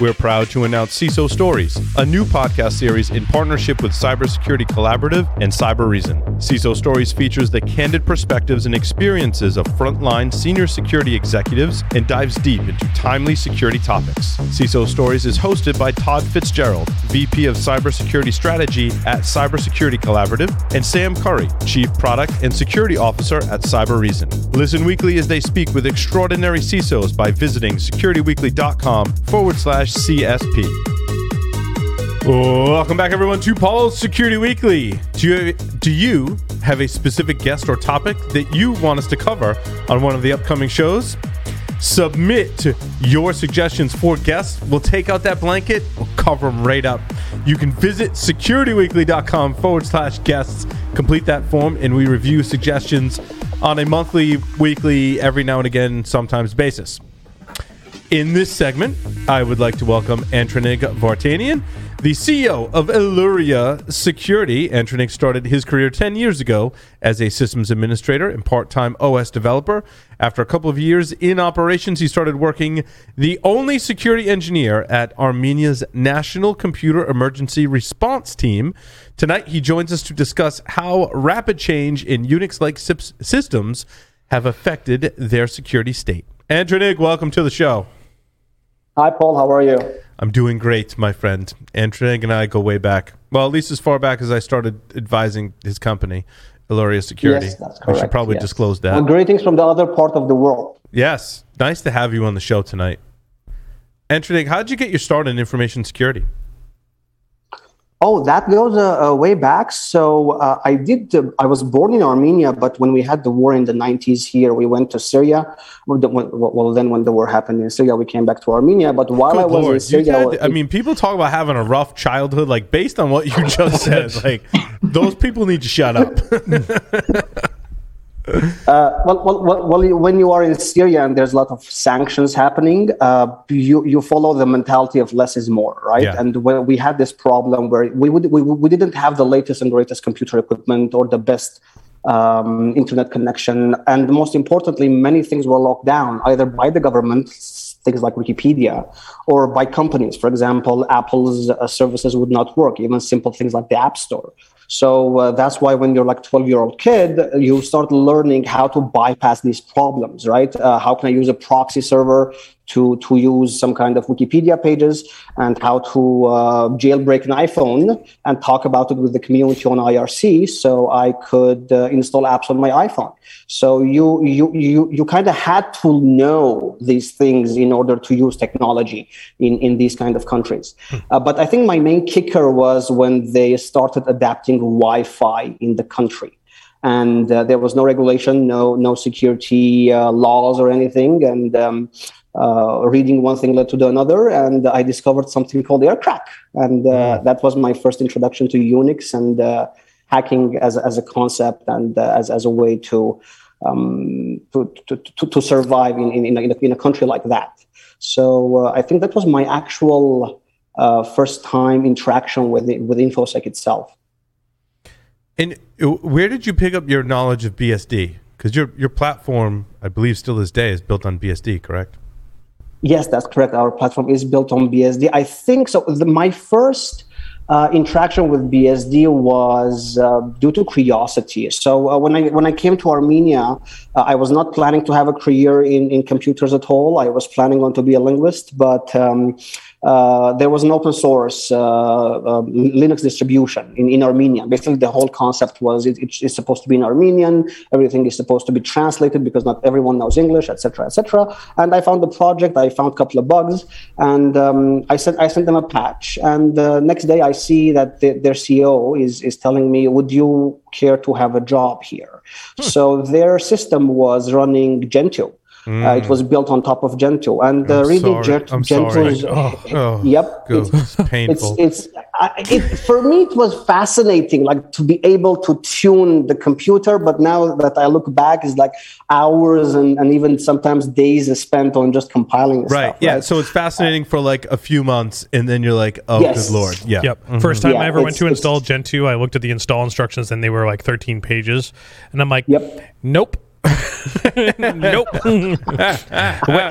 We're proud to announce CISO Stories, a new podcast series in partnership with Cybersecurity Collaborative and Cyber Reason. CISO Stories features the candid perspectives and experiences of frontline senior security executives and dives deep into timely security topics. CISO Stories is hosted by Todd Fitzgerald, VP of Cybersecurity Strategy at Cybersecurity Collaborative, and Sam Curry, Chief Product and Security Officer at Cyber Reason. Listen weekly as they speak with extraordinary CISOs by visiting securityweekly.com/CSP. Welcome back, everyone, to Paul's Security Weekly. Do you have a specific guest or topic that you want us to cover on one of the upcoming shows? Submit your suggestions for guests. We'll take out that blanket. We'll cover them right up. You can visit securityweekly.com/guests. Complete that form, and we review suggestions on a monthly, weekly, every now and again, sometimes basis. In this segment, I would like to welcome Antranig Vartanian, the CEO of Illuria Security. Antranig started his career 10 years ago as a systems administrator and part-time OS developer. After a couple of years in operations, he started working the only security engineer at Armenia's National Computer Emergency Response Team. Tonight, he joins us to discuss how rapid change in Unix-like systems have affected their security state. Antranig, welcome to the show. Hi, Paul. How are you? I'm doing great, my friend. Antranig and I go way back. Well, at least as far back as I started advising his company, Illuria Security. Yes, that's correct. I should probably disclose that. Well, greetings from the other part of the world. Yes. Nice to have you on the show tonight. Antranig, how did you get your start in information security? Oh, that goes way back. So I was born in Armenia, but when we had the war in the 90s here, we went to Syria. Well, then when the war happened in Syria, we came back to Armenia. But while Good I was Lord, in Syria... people talk about having a rough childhood. Like, based on what you just said, like, those people need to shut up. When you are in Syria and there's a lot of sanctions happening, you follow the mentality of less is more, right? Yeah. And when we had this problem where we didn't have the latest and greatest computer equipment or the best internet connection, and most importantly, many things were locked down either by the government, things like Wikipedia, or by companies. For example, Apple's services would not work, even simple things like the App Store. So that's why when you're like 12-year-old kid, you start learning how to bypass these problems, right? How can I use a proxy server to use some kind of Wikipedia pages, and how to jailbreak an iPhone and talk about it with the community on IRC, so I could install apps on my iPhone. So you kind of had to know these things in order to use technology in these kind of countries. But I think my main kicker was when they started adapting Wi-Fi in the country. And there was no regulation, no security laws or anything. And reading one thing led to the another, and I discovered something called Aircrack. And that was my first introduction to Unix and hacking as a concept and as a way to survive in a country like that. So I think that was my actual first time interaction with InfoSec itself. And where did you pick up your knowledge of BSD? Because your platform, I believe, still this day is built on BSD, correct? Yes, that's correct. Our platform is built on BSD. I think so. My first interaction with BSD was due to curiosity. So when I came to Armenia, I was not planning to have a career in computers at all. I was planning on to be a linguist, but there was an open source Linux distribution in Armenia. Basically, the whole concept was it's supposed to be in Armenian. Everything is supposed to be translated because not everyone knows English, etc., etc. And I found the project. I found a couple of bugs, and I sent them a patch. And the next day, I see that their CEO is telling me, "Would you care to have a job here?" So their system was running Gentoo. It was built on top of Gentoo, and reading Gentoo's, yep, it's painful. For me, it was fascinating, like to be able to tune the computer. But now that I look back, it's like hours and even sometimes days is spent on just compiling. Right? Yeah. Right? So it's fascinating for like a few months, and then you're like, oh, yes. Good Lord, yeah. Yep. Mm-hmm. First time I ever went to install Gentoo, I looked at the install instructions, and they were like 13 pages, and I'm like, nope. Nope.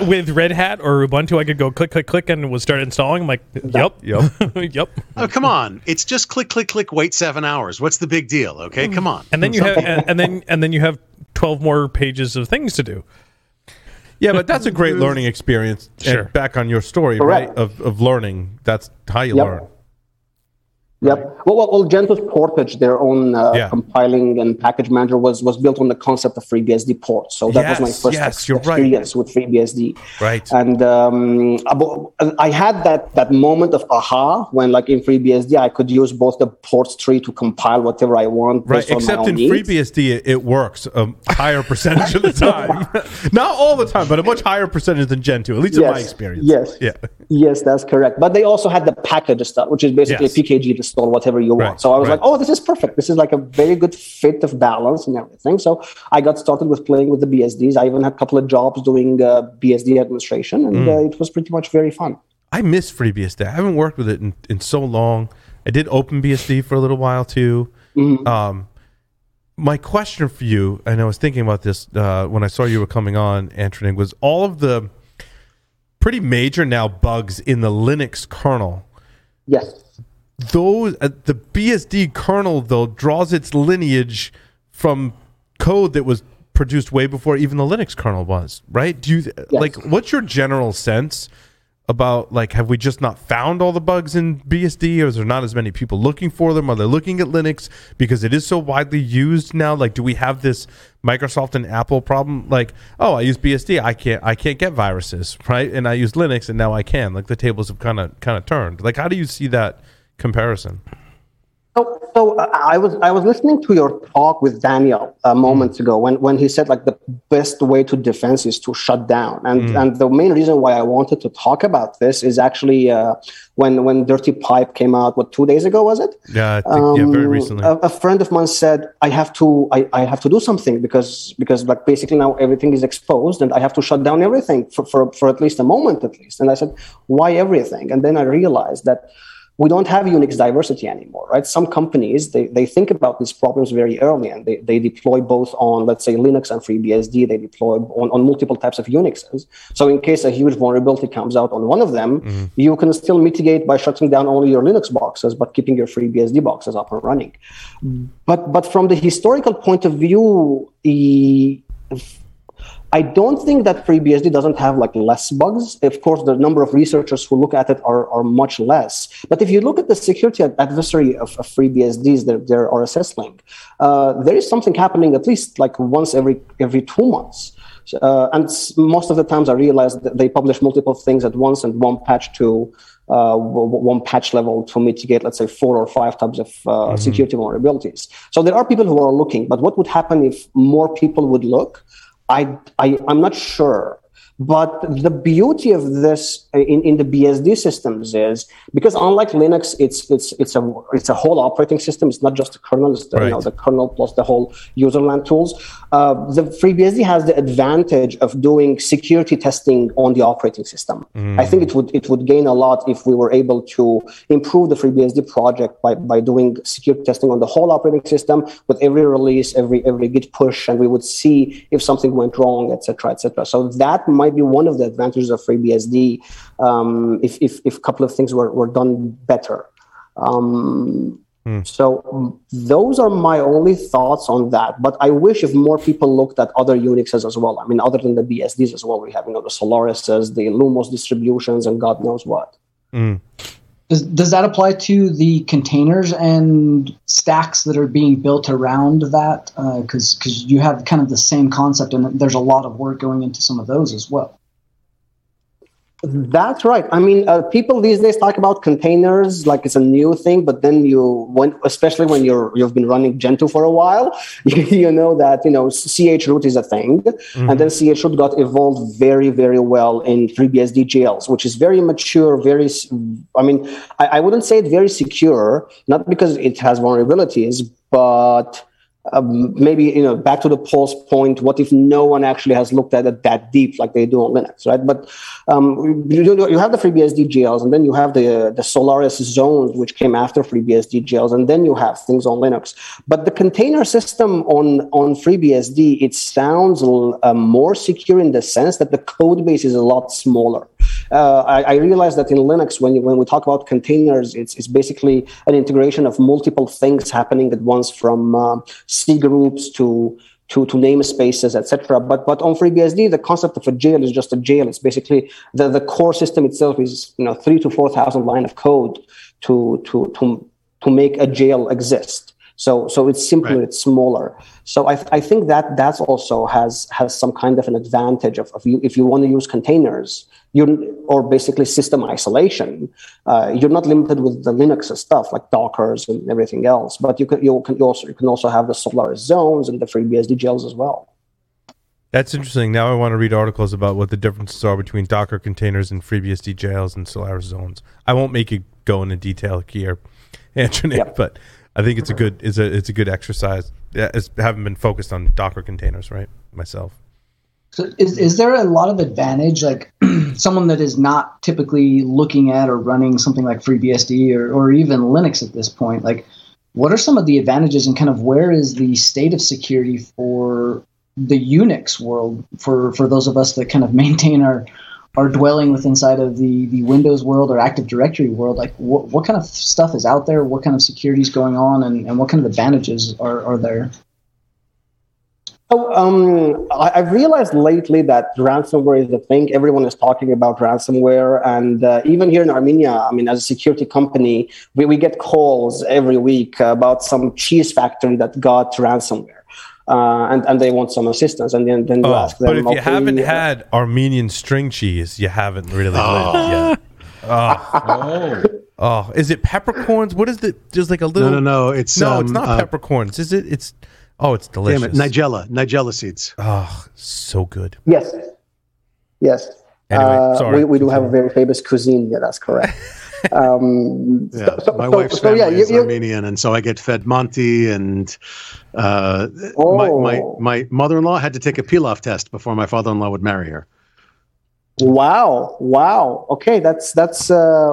With Red Hat or Ubuntu, I could go click, click, click, and we'll start installing. I'm like, yep, yep. Oh, come on! It's just click, click, click. Wait 7 hours. What's the big deal? Okay, come on. And then you have, and then you have 12 more pages of things to do. Yeah, but that's a great learning experience. Sure. And back on your story, correct, right? Of learning. That's how you learn. Yep. Well, Gentoo's portage, their own compiling and package manager, was built on the concept of FreeBSD port. So that was my first experience with FreeBSD. Right. And I had that moment of aha when, like, in FreeBSD, I could use both the ports tree to compile whatever I want. Right. Except in FreeBSD, it works a higher percentage of the time. Not all the time, but a much higher percentage than Gentoo, at least in my experience. Yes. Yeah. Yes, that's correct. But they also had the package stuff, which is basically a PKG to install whatever you want. So I was like, oh, this is perfect. This is like a very good fit of balance and everything. So I got started with playing with the BSDs. I even had a couple of jobs doing BSD administration, and it was pretty much very fun. I miss FreeBSD. I haven't worked with it in so long. I did OpenBSD for a little while too. Mm-hmm. My question for you, and I was thinking about this when I saw you were coming on, Antranig, was all of the pretty major now bugs in the Linux kernel. Yes. Those the BSD kernel, though, draws its lineage from code that was produced way before even the Linux kernel was, right? Do you like, what's your general sense about, like, have we just not found all the bugs in BSD, or is there not as many people looking for them? Are they looking at Linux because it is so widely used now? Like, do we have this Microsoft and Apple problem? Like, oh, I use BSD, I can't get viruses, right? And I use Linux, and now I can. Like, the tables have kind of turned. Like, how do you see that comparison? So I was listening to your talk with Daniel moments ago when he said, like, the best way to defense is to shut down, and the main reason why I wanted to talk about this is actually when Dirty Pipe came out, 2 days ago was it? Yeah, I think, very recently. A friend of mine said, I have to do something because like, basically now everything is exposed and I have to shut down everything for at least a moment and I said, why everything? And then I realized that we don't have Unix diversity anymore, right? Some companies, they think about these problems very early, and they deploy both on, let's say, Linux and FreeBSD. They deploy on multiple types of Unixes. So in case a huge vulnerability comes out on one of them, you can still mitigate by shutting down only your Linux boxes, but keeping your FreeBSD boxes up and running. But from the historical point of view, I don't think that FreeBSD doesn't have, like, less bugs. Of course, the number of researchers who look at it are much less. But if you look at the security adversary of FreeBSDs, their RSS link, there is something happening at least, like, once every 2 months. And most of the times I realize that they publish multiple things at once and one patch to one patch level to mitigate, let's say, 4 or 5 types of security vulnerabilities. So there are people who are looking, but what would happen if more people would look? I'm not sure, but the beauty of this in the BSD systems is, because unlike Linux, it's a whole operating system. It's not just the kernel. It's the kernel plus the whole userland tools. The FreeBSD has the advantage of doing security testing on the operating system. I think it would gain a lot if we were able to improve the FreeBSD project by doing security testing on the whole operating system with every release, every git push, and we would see if something went wrong, etc., etc. So that might be one of the advantages of FreeBSD if a couple of things were done better. So those are my only thoughts on that. But I wish if more people looked at other Unixes as well. I mean, other than the BSDs as well, we have, the Solarises, the Illumos distributions, and God knows what. Does that apply to the containers and stacks that are being built around that? Because you have kind of the same concept, and there's a lot of work going into some of those as well. That's right. I mean, people these days talk about containers like it's a new thing, but then especially when you've been running Gentoo for a while, you know that chroot is a thing, and then chroot got evolved very, very well in FreeBSD jails, which is very mature, very. I mean, I wouldn't say it's very secure, not because it has vulnerabilities, but maybe, you know, back to the pulse point, what if no one actually has looked at it that deep like they do on Linux, right? But you have the FreeBSD GLs, and then you have the Solaris zones, which came after FreeBSD GLs, and then you have things on Linux. But the container system on FreeBSD, it sounds more secure in the sense that the code base is a lot smaller. I realize that in Linux, when we talk about containers, it's basically an integration of multiple things happening at once, from C groups to namespaces, etc. But on FreeBSD, the concept of a jail is just a jail. It's basically the core system itself is 3,000 to 4,000 line of code to make a jail exist. So it's simpler, right. It's smaller. So I think that also has some kind of an advantage of you, if you want to use containers or basically system isolation. You're not limited with the Linux stuff like Dockers and everything else, but you can also have the Solaris zones and the FreeBSD jails as well. That's interesting. Now I want to read articles about what the differences are between Docker containers and FreeBSD jails and Solaris zones. I won't make you go into detail here, Antranig, yep. But I think it's a good exercise. Yeah, I haven't been focused on Docker containers, right? Myself. So is there a lot of advantage, like someone that is not typically looking at or running something like FreeBSD or even Linux at this point? Like, what are some of the advantages, and kind of where is the state of security for the Unix world for those of us that kind of maintain our dwelling within inside of the Windows world or Active Directory world? Like, what kind of stuff is out there? What kind of security is going on, and what kind of advantages are there? I've realized lately that ransomware is the thing. Everyone is talking about ransomware. And even here in Armenia, I mean, as a security company, we get calls every week about some cheese factory that got ransomware. And they want some assistance, and then you ask them. But if you haven't had Armenian string cheese, you haven't really lived yet. Is it peppercorns? What is it? There's like a little. No. It's not peppercorns. Is it? It's. Oh, it's delicious. Damn it, Nigella seeds. Oh, so good. Yes. Anyway, sorry. We do have a very famous cuisine. Yeah, that's correct. My wife's family is Armenian, and so I get fed Monty, and my mother-in-law had to take a pilaf test before my father-in-law would marry her. Wow. Okay, that's.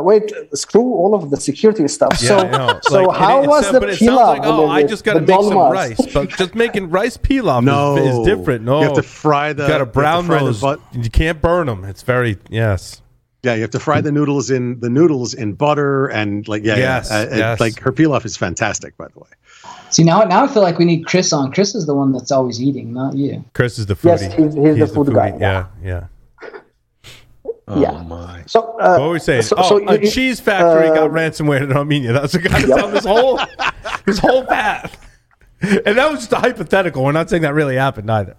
Wait, screw all of the security stuff. How was the pilaf? Like, I just got to make some rice, but just making rice pilaf is different. No, you have to fry the. You got to brown those. You can't burn them. It's very yes. Yeah, you have to fry the noodles in butter, and like like her pilaf is fantastic, by the way. See, now I feel like we need Chris on. Chris is the one that's always eating, not you. Chris is the foodie. Yes, he's the food guy. Yeah. Oh my! So what were we saying? A cheese factory got ransomware in Armenia. That's the guy that's on this whole path. And that was just a hypothetical. We're not saying that really happened either.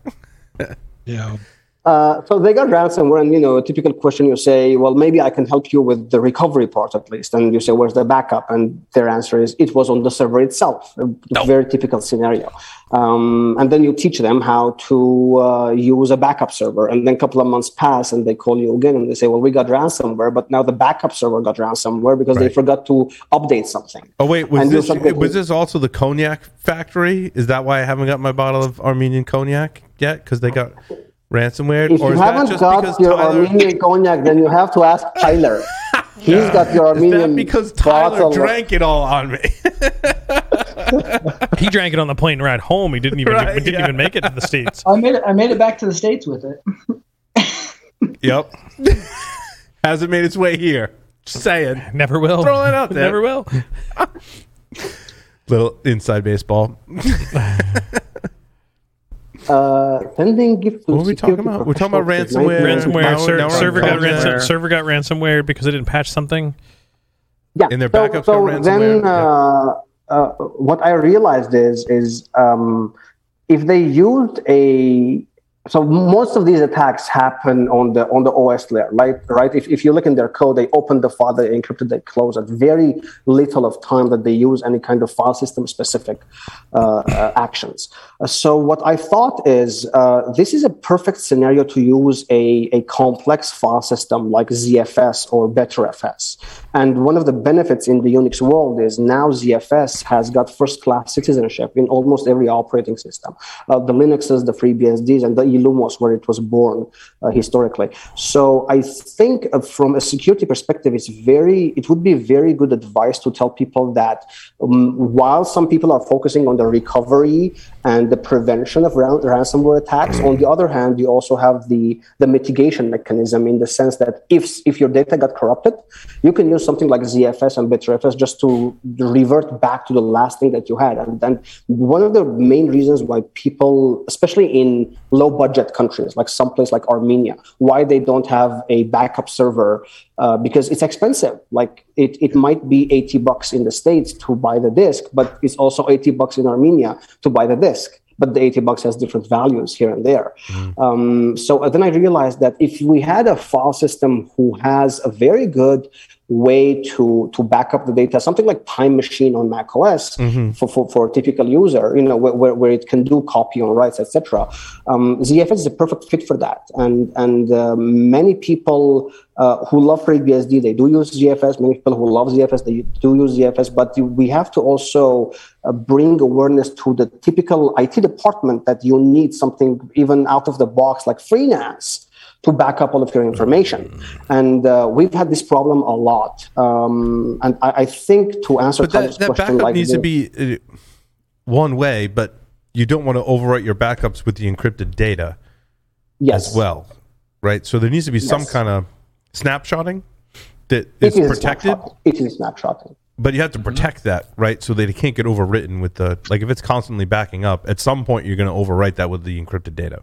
Yeah. So they got ransomware, and a typical question you say, well, maybe I can help you with the recovery part at least. And you say, where's the backup? And their answer is, it was on the server itself. A very typical scenario. And then you teach them how to use a backup server. And then a couple of months pass, and they call you again, and they say, well, we got ransomware, but now the backup server got ransomware because they forgot to update something. Oh, wait, was this also the cognac factory? Is that why I haven't got my bottle of Armenian cognac yet? Because they got... ransomware? If you haven't got your Armenian cognac, then you have to ask Tyler. He's got your Armenian. Is that because Tyler drank it all on me? He drank it on the plane ride home. He didn't even even make it to the States. I made it back to the States with it. Yep. Hasn't made its way here. Just saying. Never will. Throw it out there. Never will. Little inside baseball. Sending gift to. What are we talking about? We're talking about ransomware. Server got ransomware because they didn't patch something. Yeah, and their backups got ransomware. Then what I realized is if they used a So most of these attacks happen on the OS layer, right? If you look in their code, they open the file, they encrypt it, they close it. Very little of time that they use any kind of file system specific actions. So what I thought is this is a perfect scenario to use a complex file system like ZFS or BtrFS. And one of the benefits in the Unix world is now ZFS has got first-class citizenship in almost every operating system. The Linuxes, the FreeBSDs, and the Illumos, where it was born historically. So I think from a security perspective, it would be very good advice to tell people that while some people are focusing on the recovery and the prevention of ransomware attacks, on the other hand, you also have the mitigation mechanism in the sense that if your data got corrupted, you can use something like ZFS and BtrFS just to revert back to the last thing that you had. And one of the main reasons why people, especially in low-budget countries, like someplace like Armenia, why they don't have a backup server, because it's expensive. Like it might be $80 in the States to buy the disk, but it's also $80 in Armenia to buy the disk. But the $80 has different values here and there. So then I realized that if we had a file system who has a very good way to back up the data, something like Time Machine on macOS for a typical user, you know, where it can do copy on writes, etc. ZFS is a perfect fit for that, and many people who love FreeBSD, they do use ZFS. Many people who love ZFS, they do use ZFS. But we have to also bring awareness to the typical IT department that you need something even out of the box like FreeNAS to back up all of your information. And we've had this problem a lot. And I think to answer Todd's question... But that backup needs to be one way, but you don't want to overwrite your backups with the encrypted data as well, right? So there needs to be some kind of snapshotting that is protected. It is snapshotting. But you have to protect that, right? So that it can't get overwritten with the... Like if it's constantly backing up, at some point you're going to overwrite that with the encrypted data.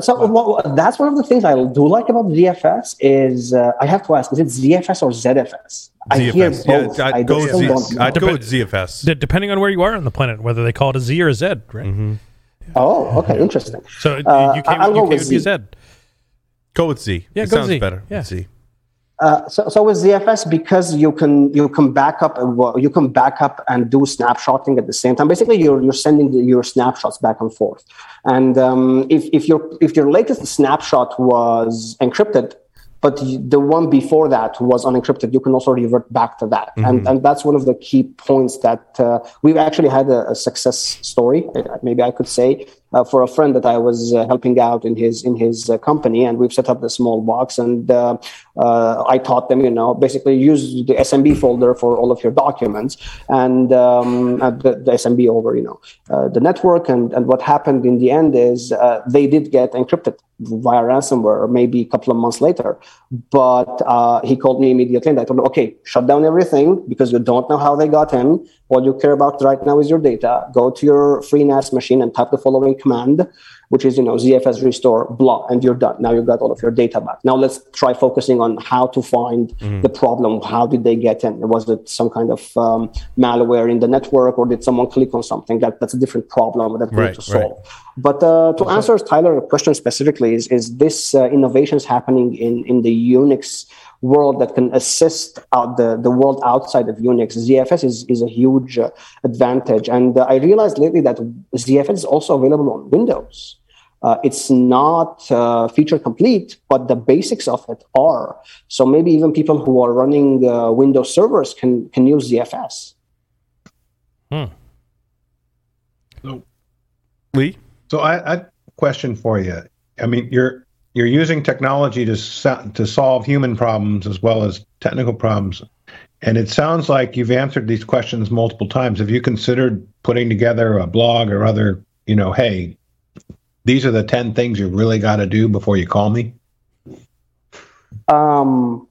So that's one of the things I do like about ZFS is I have to ask, is it ZFS or ZFS? I hear both. Yeah, I go with ZFS. Depending on where you are on the planet, whether they call it a Z or a Z, right? Mm-hmm. Oh, okay, interesting. So you came with Z. Go with Z. Yeah, it sounds better. Yeah. Z. So with ZFS, because you can back up and do snapshotting at the same time. Basically, you're sending your snapshots back and forth. And if your latest snapshot was encrypted, but the one before that was unencrypted, you can also revert back to that. Mm-hmm. And that's one of the key points that we've actually had a success story, maybe I could say, for a friend that I was helping out in his company. And we've set up the small box. And I taught them, you know, basically use the SMB folder for all of your documents and the SMB over, you know, the network. And what happened in the end is they did get encrypted via ransomware maybe a couple of months later, but he called me immediately and I told him, okay, shut down everything because you don't know how they got in. All you care about right now is your data. Go to your FreeNAS machine and type the following command, which is, you know, ZFS restore blah, and you're done. Now you've got all of your data back. Now let's try focusing on how to find the problem. How did they get in? Was it some kind of malware in the network, or did someone click on something? That's a different problem that we need to solve. But to answer Tyler's question specifically, is this innovations happening in the Unix world that can assist out the world outside of Unix? ZFS is a huge advantage. And I realized lately that ZFS is also available on Windows. It's not feature complete, but the basics of it are. So maybe even people who are running Windows servers can use ZFS. So, Lee? So I have a question for you. I mean, you're using technology to solve human problems as well as technical problems. And it sounds like you've answered these questions multiple times. Have you considered putting together a blog or other, you know, hey, these are the 10 things you really got to do before you call me? Well,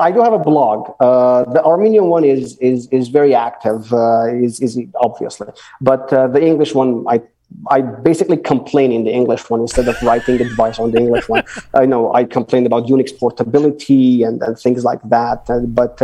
I do have a blog. The Armenian one is very active, is obviously. But the English one, I I basically complain in the English one instead of writing advice on the English one. I know I complained about Unix portability and things like that. But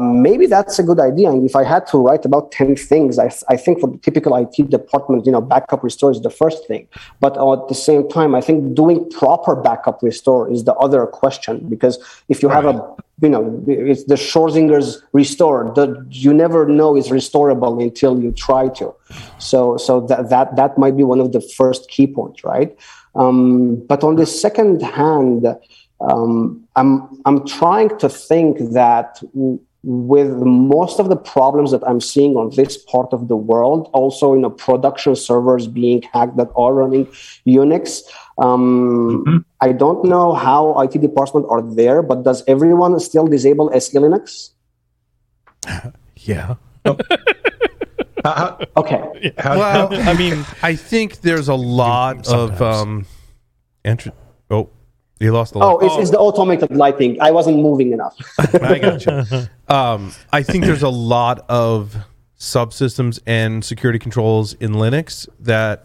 maybe that's a good idea. And if I had to write about 10 things, I think for the typical IT department, backup restore is the first thing. But at the same time, I think doing proper backup restore is the other question, because if you have it's the Schrodinger's restore that you never know is restorable until you try to. So that might be one of the first key points, right? But on the second hand, I'm trying to think that with most of the problems that I'm seeing on this part of the world, also production servers being hacked that are running Unix. I don't know how IT department are there, but does everyone still disable SE Linux? Yeah. Oh. Okay. Well, I mean, I think there's a lot of you lost the light. Oh, it's the automated lighting. I wasn't moving enough. I gotcha. I think there's a lot of subsystems and security controls in Linux that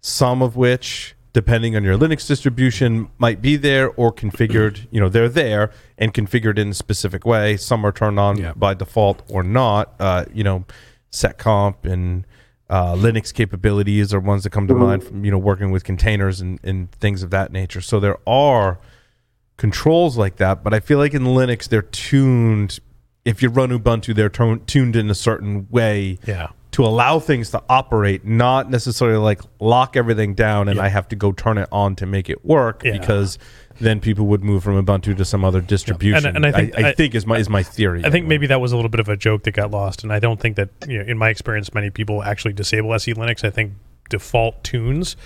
some of which, depending on your Linux distribution, might be there or configured. They're there and configured in a specific way. Some are turned on by default or not. Setcomp and Linux capabilities are ones that come to mind from working with containers and things of that nature. So there are controls like that, but I feel like in Linux they're tuned. If you run Ubuntu, they're tuned in a certain way to allow things to operate, not necessarily like lock everything down and I have to go turn it on to make it work because then people would move from Ubuntu to some other distribution. And I think is my theory. I think maybe that was a little bit of a joke that got lost, and I don't think that in my experience many people actually disable SE Linux. I think default tunes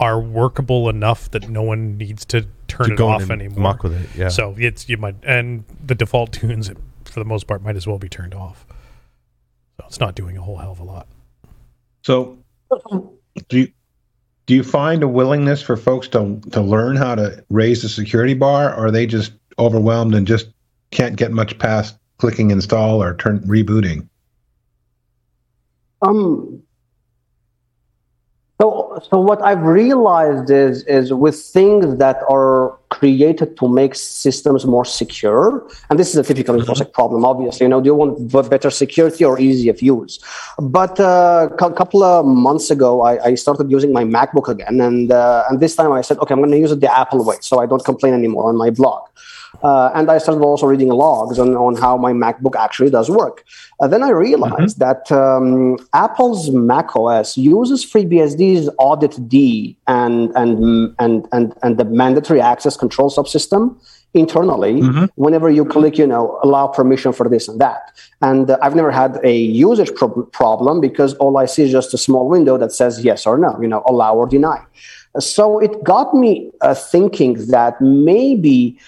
are workable enough that no one needs to turn it off anymore. Muck with it, So the default tunes for the most part might as well be turned off. So it's not doing a whole hell of a lot. So do you find a willingness for folks to learn how to raise the security bar, or are they just overwhelmed and just can't get much past clicking install or rebooting? So what I've realized is with things that are created to make systems more secure, and this is a typical InfoSec problem, obviously. Do you want better security or easy of use? But a couple of months ago, I started using my MacBook again, and this time I said, okay, I'm going to use it the Apple way, so I don't complain anymore on my blog. And I started also reading logs on how my MacBook actually does work. Then I realized that Apple's macOS uses FreeBSD's audit D and the mandatory access control subsystem internally whenever you click, allow permission for this and that. And I've never had a usage problem because all I see is just a small window that says yes or no, allow or deny. So it got me thinking that maybe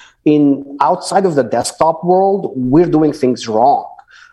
outside of the desktop world, we're doing things wrong.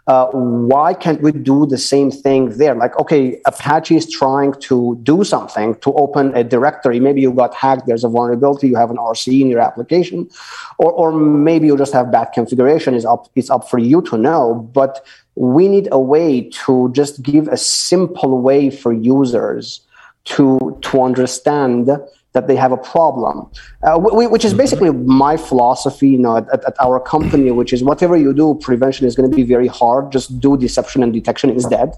Why can't we do the same thing there? Like, okay, Apache is trying to do something to open a directory. Maybe you got hacked, there's a vulnerability, you have an RCE in your application, or maybe you just have bad configuration. It's up for you to know, but we need a way to just give a simple way for users to understand that they have a problem, which is basically my philosophy at our company, which is whatever you do, prevention is going to be very hard. Just do deception and detection instead.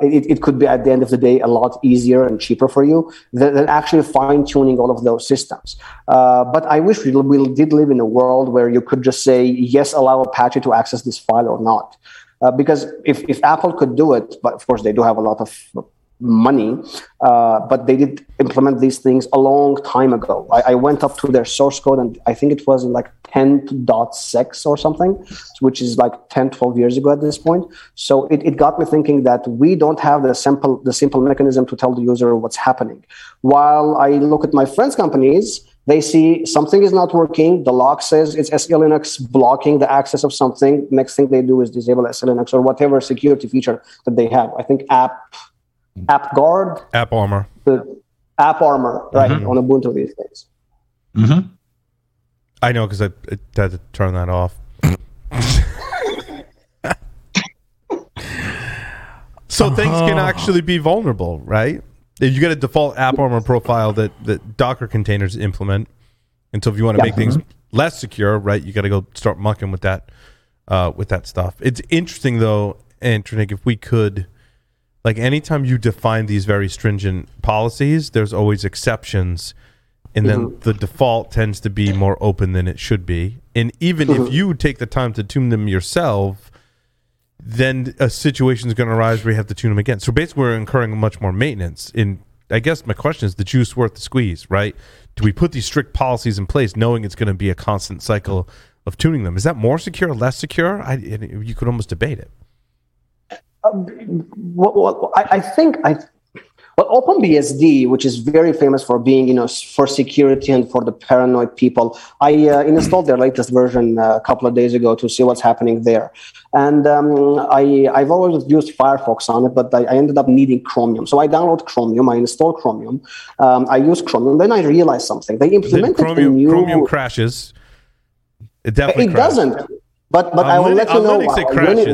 It could be, at the end of the day, a lot easier and cheaper for you than actually fine-tuning all of those systems. But I wish we did live in a world where you could just say, yes, allow Apache to access this file or not. Because if Apple could do it, but of course they do have a lot of money, but they did implement these things a long time ago. I went up to their source code, and I think it was in like 10.6 or something, which is like 10, 12 years ago at this point. So it got me thinking that we don't have the simple mechanism to tell the user what's happening. While I look at my friends' companies, they see something is not working. The log says it's SE Linux blocking the access of something. Next thing they do is disable SE Linux or whatever security feature that they have. I think AppGuard, AppArmor, right, on Ubuntu these days. I know, because I had to turn that off. So things can actually be vulnerable, right? you got a default AppArmor profile that Docker containers implement. And so if you want to make things less secure, right, you got to go start mucking with that stuff. It's interesting, though, Antranig, if we could, like, anytime you define these very stringent policies, there's always exceptions. And then the default tends to be more open than it should be. And even if you take the time to tune them yourself, then a situation is going to arise where you have to tune them again. So basically, we're incurring much more maintenance. And I guess my question is, the juice worth the squeeze, right? Do we put these strict policies in place knowing it's going to be a constant cycle of tuning them? Is that more secure, less secure? You could almost debate it. Well, OpenBSD, which is very famous for being, for security and for the paranoid people, I installed their latest version a couple of days ago to see what's happening there. And I've always used Firefox on it, but I ended up needing Chromium. So I download Chromium, I install Chromium, I use Chromium, then I realized something. They implemented Chromium, Chromium crashes. It definitely crashes. Doesn't. But I will let you know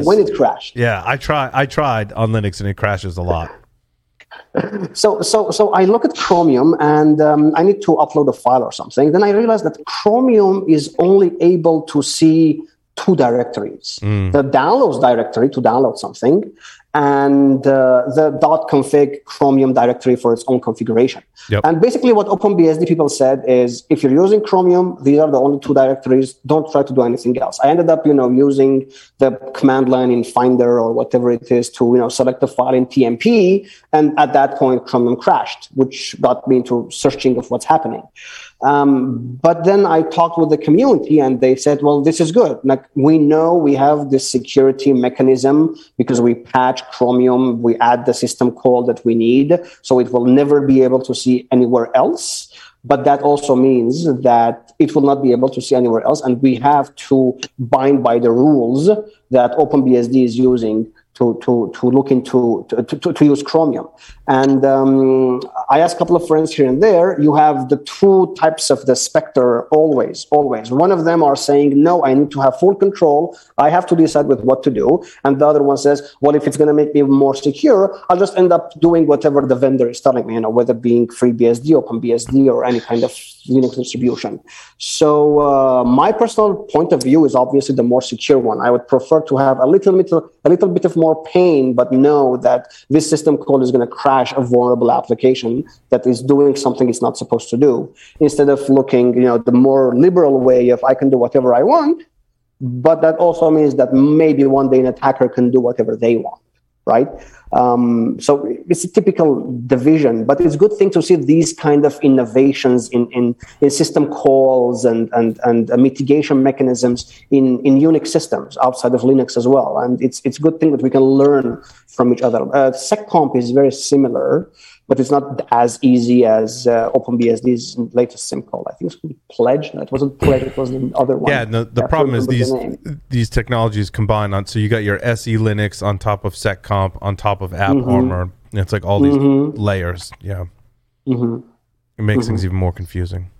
when it crashed. Yeah, I tried on Linux, and it crashes a lot. So I look at Chromium, and I need to upload a file or something. Then I realize that Chromium is only able to see two directories. The downloads directory to download something, and the .config Chromium directory for its own configuration. Yep. And basically what OpenBSD people said is, if you're using Chromium, these are the only two directories. Don't try to do anything else. I ended up, using the command line in Finder or whatever it is to, select the file in TMP. And at that point, Chromium crashed, which got me into searching of what's happening. But then I talked with the community, and they said, well, this is good. Like, we know we have this security mechanism because we patch Chromium, we add the system call that we need, so it will never be able to see anywhere else. But that also means that it will not be able to see anywhere else, and we have to bind by the rules that OpenBSD is using to look into, to use Chromium. And I asked a couple of friends here and there, you have the two types of the specter always. One of them are saying, no, I need to have full control. I have to decide with what to do. And the other one says, well, if it's going to make me more secure, I'll just end up doing whatever the vendor is telling me, whether being FreeBSD, OpenBSD, or any kind of Linux distribution. So my personal point of view is obviously the more secure one. I would prefer to have a little bit of more pain, but know that this system call is going to crash a vulnerable application that is doing something it's not supposed to do, instead of looking, the more liberal way of I can do whatever I want, but that also means that maybe one day an attacker can do whatever they want, right? So it's a typical division, but it's a good thing to see these kind of innovations in system calls and mitigation mechanisms in Unix systems outside of Linux as well. And it's a good thing that we can learn from each other. SecComp is very similar, but it's not as easy as OpenBSD's latest SymCall. I think it's called Pledge. No, it wasn't Pledge. It was the other one. Yeah, no, the problem is these technologies combine on. So you got your SE Linux on top of SecComp on top of AppArmor. And it's like all these layers. Yeah, it makes things even more confusing.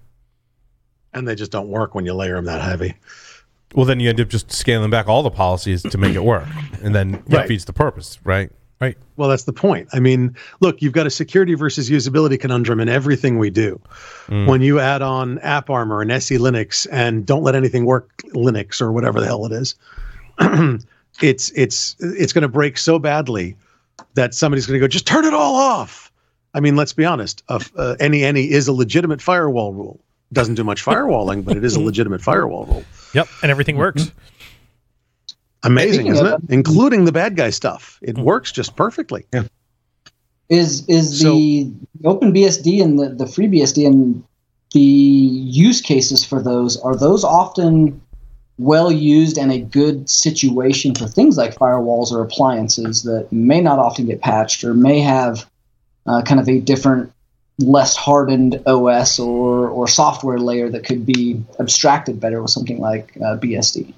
And they just don't work when you layer them that heavy. Well, then you end up just scaling back all the policies to make it work, and then defeats the purpose, right? Right. Well, that's the point. I mean, look, you've got a security versus usability conundrum in everything we do. When you add on AppArmor and SE Linux and don't let anything work Linux or whatever the hell it is, it's going to break so badly that somebody's going to go, just turn it all off. I mean, let's be honest. NE is a legitimate firewall rule. Doesn't do much firewalling, but it is a legitimate firewall rule. Yep, and everything works. Amazing, isn't it? Including the bad guy stuff. It works just perfectly. Yeah. Is the OpenBSD and the FreeBSD and the use cases for those, are those often well used and a good situation for things like firewalls or appliances that may not often get patched or may have kind of a different, less hardened OS or software layer that could be abstracted better with something like BSD?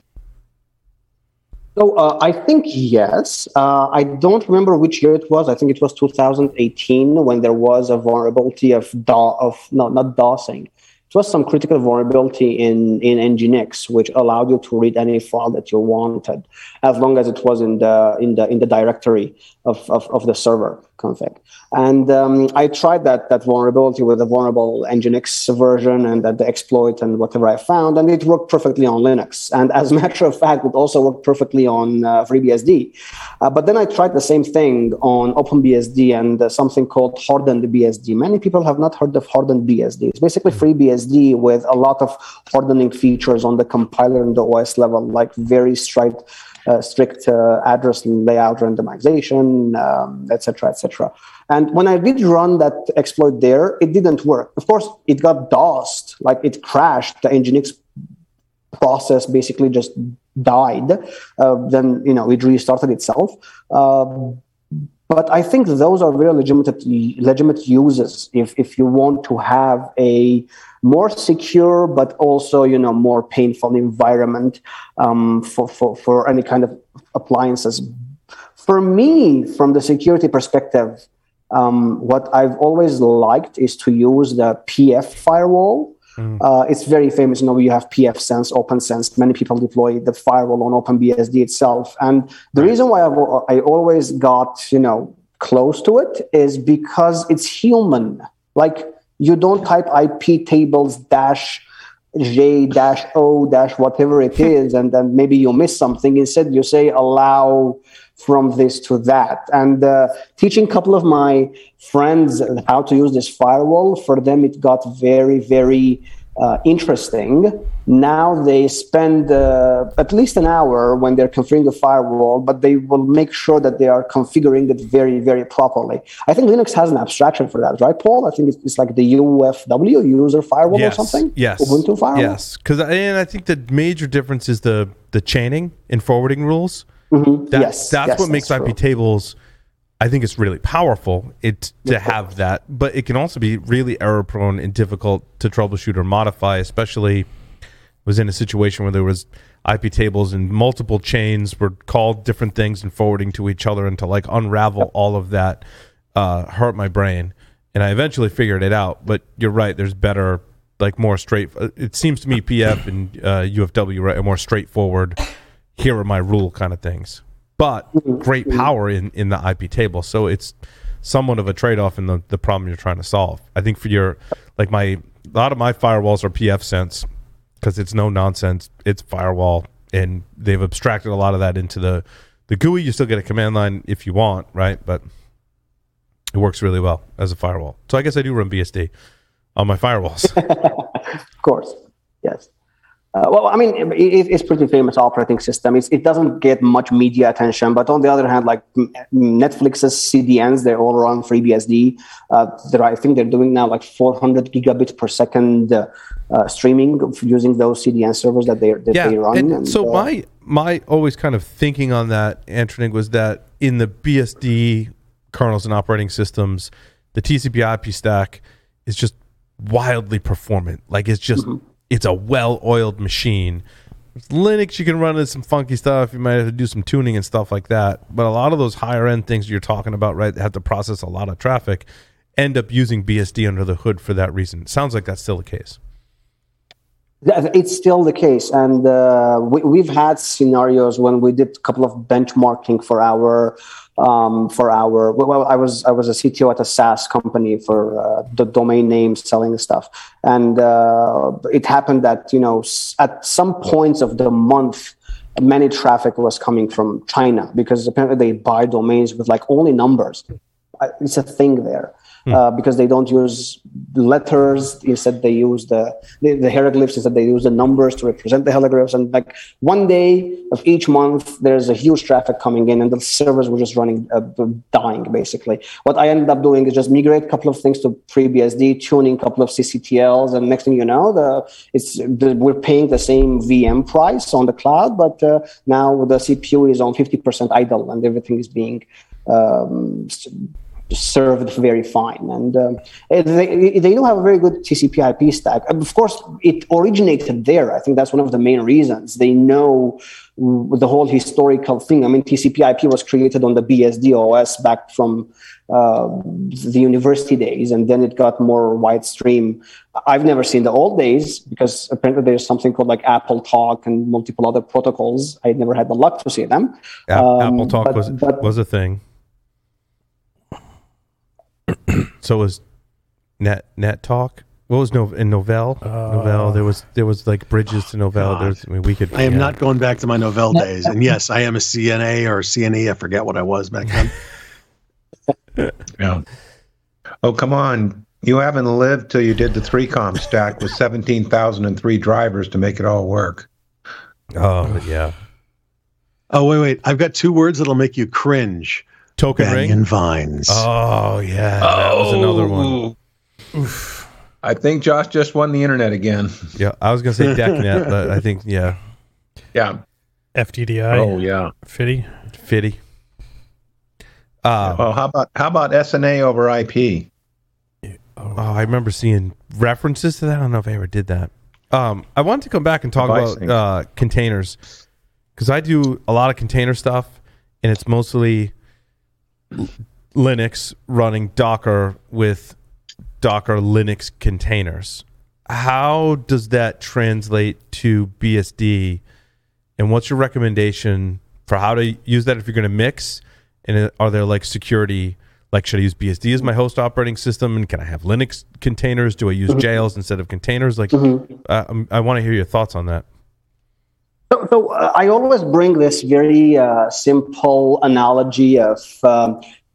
So I think yes. I don't remember which year it was. I think it was 2018 when there was a vulnerability not DOSing. It was some critical vulnerability in Nginx, which allowed you to read any file that you wanted, as long as it was in the directory of the server. config. And I tried that vulnerability with a vulnerable Nginx version and the exploit and whatever I found, and it worked perfectly on Linux. And as a matter of fact, it also worked perfectly on FreeBSD. But then I tried the same thing on OpenBSD and something called HardenedBSD. Many people have not heard of HardenedBSD. It's basically FreeBSD with a lot of hardening features on the compiler and the OS level, like very strict address layout randomization, etc., etc. And when I did run that exploit there, it didn't work. Of course, it got DOSed, like it crashed. The Nginx process basically just died. Then it restarted itself. But I think those are very legitimate uses if you want to have a more secure but also more painful environment for any kind of appliances. For me, from the security perspective, what I've always liked is to use the PF firewall. It's very famous. You have pfSense, OpenSense. Many people deploy the firewall on OpenBSD itself. And the reason why I always got, close to it is because it's human. Like, you don't type IP tables -j -o- whatever it is, and then maybe you miss something. Instead, you say allow from this to that. And teaching a couple of my friends how to use this firewall, for them it got very, very interesting. Now they spend at least an hour when they're configuring the firewall, but they will make sure that they are configuring it very, very properly. I think Linux has an abstraction for that, right, Paul? I think it's like the UFW, user firewall, yes, or something? Yes. Ubuntu firewall? Yes. And I think the major difference is the chaining and forwarding rules. Mm-hmm. That's what makes IP tables, I think it's really powerful to have that, but it can also be really error prone and difficult to troubleshoot or modify, especially was in a situation where there was IP tables and multiple chains were called different things and forwarding to each other, and to like unravel all of that hurt my brain, and I eventually figured it out. But you're right, there's better, like more straight, it seems to me PF and UFW, right, are more straightforward, here are my rule kind of things, but great power in the IP table. So it's somewhat of a trade-off in the problem you're trying to solve. I think for a lot of my firewalls are pfSense because it's no nonsense, it's firewall, and they've abstracted a lot of that into the GUI. You still get a command line if you want, right? But it works really well as a firewall. So I guess I do run BSD on my firewalls. Of course, yes. It's pretty famous operating system. It doesn't get much media attention, but on the other hand, like Netflix's CDNs, they all run FreeBSD. I think they're doing now like 400 gigabits per second streaming using those CDN servers that they run. And so my always kind of thinking on that, Antranig, was that in the BSD kernels and operating systems, the TCP/IP stack is just wildly performant. Like it's just... Mm-hmm. It's a well-oiled machine. With Linux, you can run into some funky stuff. You might have to do some tuning and stuff like that. But a lot of those higher-end things you're talking about, right, that have to process a lot of traffic, end up using BSD under the hood for that reason. It sounds like that's still the case. It's still the case. And we've had scenarios when we did a couple of benchmarking for our... I was a CTO at a SaaS company for the domain name selling stuff, and it happened that at some points of the month, many traffic was coming from China because apparently they buy domains with like only numbers. It's a thing there. Because they don't use letters, instead they use the hieroglyphs, instead they use the numbers to represent the hieroglyphs. And like one day of each month, there's a huge traffic coming in, and the servers were just running, dying basically. What I ended up doing is just migrate a couple of things to FreeBSD, tuning a couple of CCTLs, and next thing you know, we're paying the same VM price on the cloud, but now the CPU is on 50% idle, and everything is being... served very fine, and they do have a very good TCP/IP stack. Of course, it originated there. I think that's one of the main reasons. They know the whole historical thing. I mean, TCP/IP was created on the BSD OS back from the university days, and then it got more widestream. I've never seen the old days because apparently there's something called like AppTalk and multiple other protocols. I never had the luck to see them. AppTalk was a thing. So it was NetTalk. What was Novell? Novell. There was like bridges to Novell. I am not going back to my Novell days. And yes, I am a CNA or CNE. I forget what I was back then. Yeah. Oh, come on. You haven't lived till you did the 3COM stack with 17,003 drivers to make it all work. Oh, yeah. Oh, wait. I've got two words that'll make you cringe. Token Banyan ring? And vines. Oh, yeah. That was another one. Oof. I think Josh just won the internet again. Yeah, I was going to say DECnet, but I think, yeah. Yeah. FTDI. Oh, yeah. Fiddy. Oh, how about SNA over IP? Oh, I remember seeing references to that. I don't know if I ever did that. I wanted to come back and talk about containers, because I do a lot of container stuff, and it's mostly Linux running Docker with Docker Linux containers. How does that translate to BSD? And what's your recommendation for how to use that if you're going to mix? And are there like security, like should I use BSD as my host operating system? And can I have Linux containers? Do I use jails instead of containers? Like, I want to hear your thoughts on that. So I always bring this very simple analogy of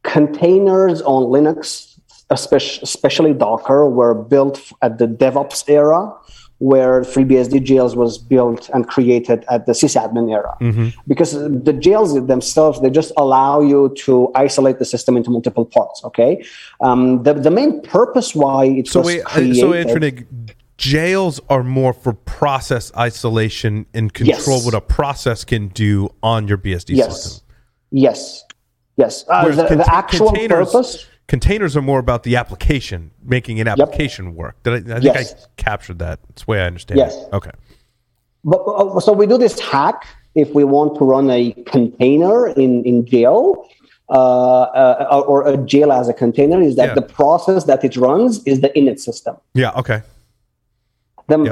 containers on Linux. Especially Docker, were built at the DevOps era, where FreeBSD jails was built and created at the sysadmin era. Mm-hmm. Because the jails themselves, they just allow you to isolate the system into multiple parts, okay? The main purpose why it was created... So, Antranig, jails are more for process isolation and control what a process can do on your BSD system. Yes. The actual purpose... Containers are more about the application, making an application work. I think I captured that. That's the way I understand it. Okay. But, so we do this hack if we want to run a container in jail, or a jail as a container, is that the process that it runs is the init system. Yeah, okay. Then